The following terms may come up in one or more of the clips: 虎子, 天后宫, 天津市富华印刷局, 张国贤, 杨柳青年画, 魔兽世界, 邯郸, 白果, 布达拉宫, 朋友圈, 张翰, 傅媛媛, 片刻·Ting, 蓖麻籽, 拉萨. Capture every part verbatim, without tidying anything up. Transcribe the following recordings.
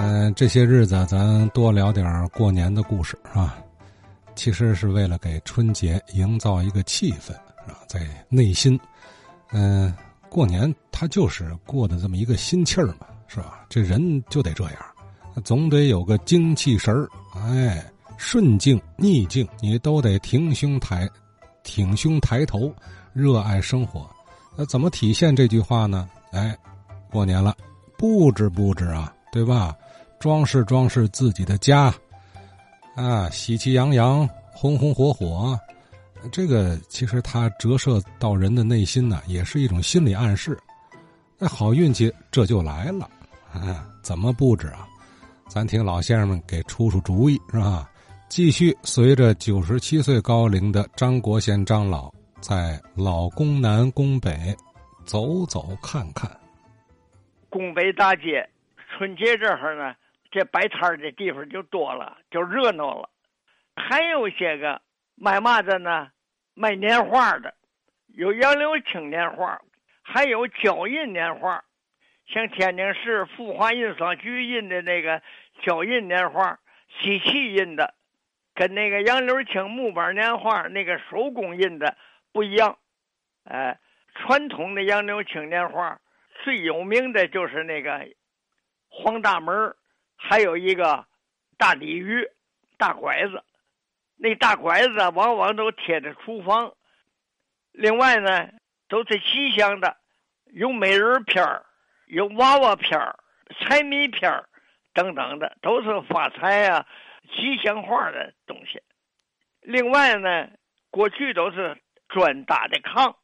嗯、呃，这些日子咱多聊点过年的故事啊，其实是为了给春节营造一个气氛啊，在内心，嗯、呃，过年它就是过的这么一个心气儿嘛，是吧？这人就得这样，总得有个精气神儿，哎，顺境逆境你都得挺胸抬，挺胸抬头，热爱生活。那怎么体现这句话呢？哎，过年了，布置布置啊，对吧？装饰装饰自己的家啊，喜气洋洋，红红火火，这个其实它折射到人的内心呢、啊，也是一种心理暗示。那好运气这就来了啊！怎么布置啊？咱听老先生们给出出主意，是吧？继续随着九十七岁高龄的张国贤张老在老宫南宫北走走看看。宫北大街春节这儿呢，这摆摊儿的地方就多了，就热闹了。还有些个卖嘛的呢，卖年画的，有杨柳青年画，还有脚印年画，像天津市富华印刷局印的那个脚印年画，喜气印的，跟那个杨柳青木板年画那个手工印的不一样。呃，传统的杨柳青年画最有名的就是那个黄大门，还有一个大鲤鱼、大拐子。那大拐子往往都贴着厨房，另外呢都是吉祥的，有美人片儿，有娃娃片儿、财迷片儿等等的，都是发财啊、吉祥画的东西。另外呢，过去都是砖搭的炕，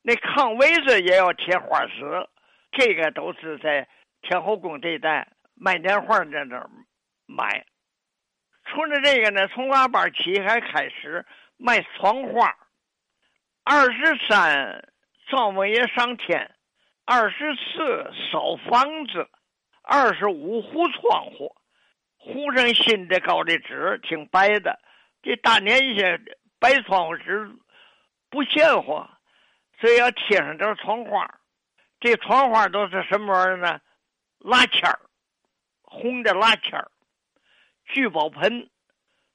那炕围子也要贴花石，这个都是在天后宫这一带卖年画在那儿买。除了这个呢，从腊八起还开始卖床画。二十三灶王爷上天，二十四扫房子，二十五糊窗户，糊上新的高的纸，挺白的。这大年一些白窗户纸不鲜活，所以要贴上点窗花。这窗花都是什么玩意儿呢？拉签儿，红的拉签儿，聚宝盆，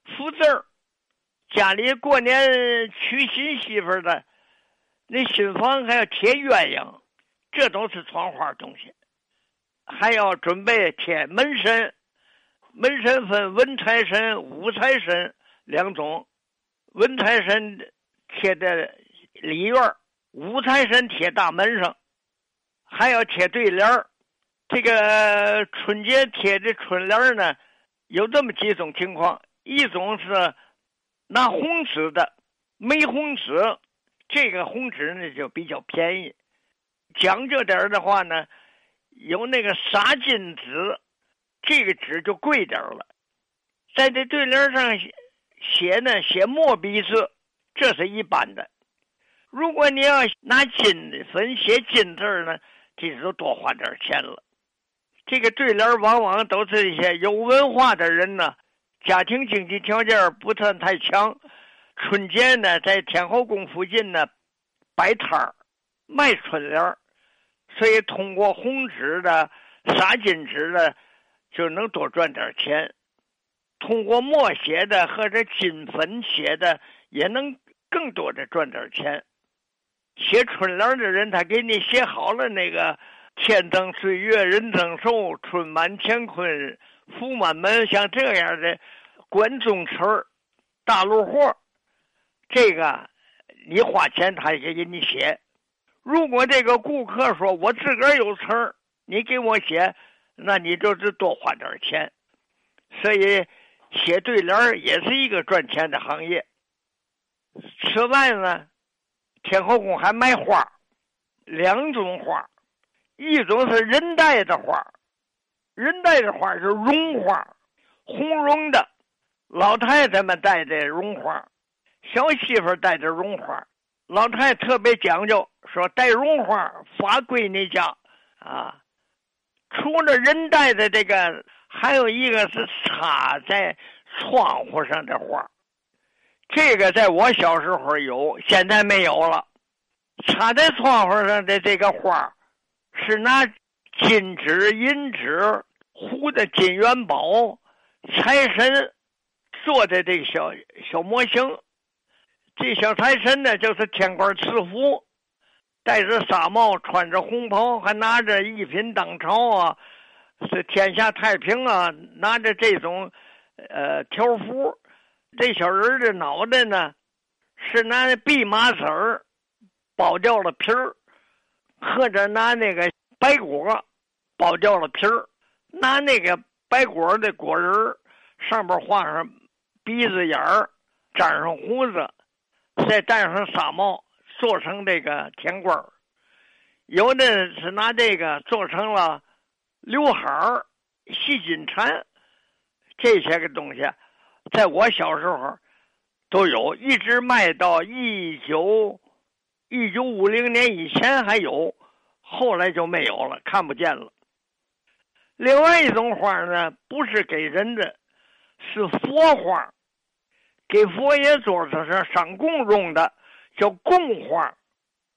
福字儿。家里过年娶新媳妇的，那新房还要贴鸳鸯，这都是窗花东西。还要准备贴门神，门神分文财神、武财神两种，文财神贴在里院，武财神贴大门上，还要贴对联儿。这个春节贴的春联呢，有这么几种情况。一种是拿红纸的，没红纸，这个红纸呢就比较便宜。讲究点的话呢，有那个纱巾纸，这个纸就贵点了。在这对联上写呢，写墨笔字，这是一般的。如果你要拿金粉写金字呢，这就多花点钱了。这个对联往往都是一些有文化的人呢，家庭经济条件不算太强，春节呢在天后宫附近呢摆摊儿卖春联，所以通过红纸的、纱巾纸的就能多赚点钱，通过墨写的和这金粉写的也能更多的赚点钱。写春联的人他给你写好了那个天增岁月人增寿，春满乾坤福满门，像这样的管中词儿、大陆货，这个你花钱他也给你写。如果这个顾客说我自个儿有词儿，你给我写，那你就是多花点钱。所以写对联也是一个赚钱的行业。此外呢，天后宫还卖花，两种花。一种是人带的花，人带的花是绒花，红绒的，老太太们带的绒花，小媳妇带的绒花。老太太特别讲究，说带绒花法归你家啊。除了人带的这个，还有一个是插在窗户上的花，这个在我小时候有，现在没有了。插在窗户上的这个花是拿金纸、银纸、糊的金元宝，财神做的这小小模型。这小财神呢，就是天官赐福，戴着纱帽，穿着红袍，还拿着一品当朝啊，是天下太平啊，拿着这种呃条幅。这小人的脑袋呢，是拿蓖麻籽儿剥掉了皮儿，或者拿那个白果剥掉了皮儿，拿那个白果的果仁儿上边画上鼻子眼儿，粘上胡子，再戴上纱帽，做成这个天官儿。有的是拿这个做成了刘海儿、细锦缠，这些个东西在我小时候都有，一直卖到一九一九五零年以前还有，后来就没有了，看不见了。另外一种花呢，不是给人的，是佛花，给佛爷做的是上供用的，叫供花。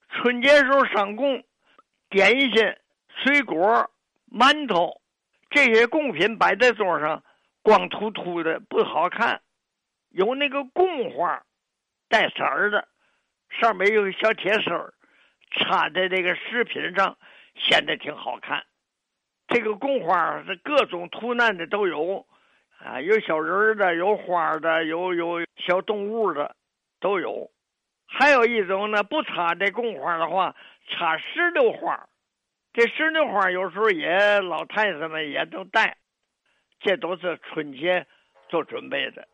春节时候上供，点心、水果、馒头这些贡品摆在桌上，光秃秃的不好看。有那个供花，带色儿的，上面有小铁丝儿，插在这个食品上，显得挺好看。这个供花是各种图案的都有，啊，有小人的，有花的，有有小动物的，都有。还有一种呢，不插这供花的话，插石榴花。这石榴花有时候也老太太们也都带，这都是春节做准备的。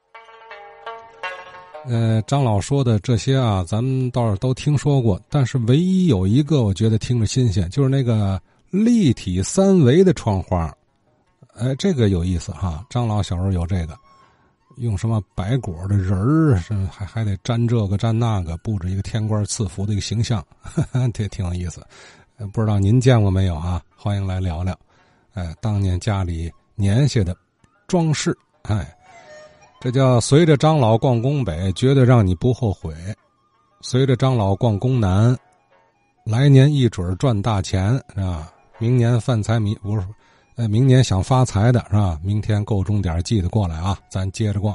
呃，张老说的这些啊，咱们倒是都听说过，但是唯一有一个我觉得听着新鲜，就是那个立体三维的窗花。哎，这个有意思哈！张老小时候有这个，用什么白果的人儿，还还得粘这个粘那个，布置一个天官赐福的一个形象，呵呵，这挺有意思。不知道您见过没有啊？欢迎来聊聊。哎，当年家里年下的装饰，哎。这叫随着张老逛宫北，绝对让你不后悔；随着张老逛宫南，来年一准赚大钱，是吧？明年犯财迷不是，呃，明年想发财的是吧？明天够钟点记得过来啊，咱接着逛。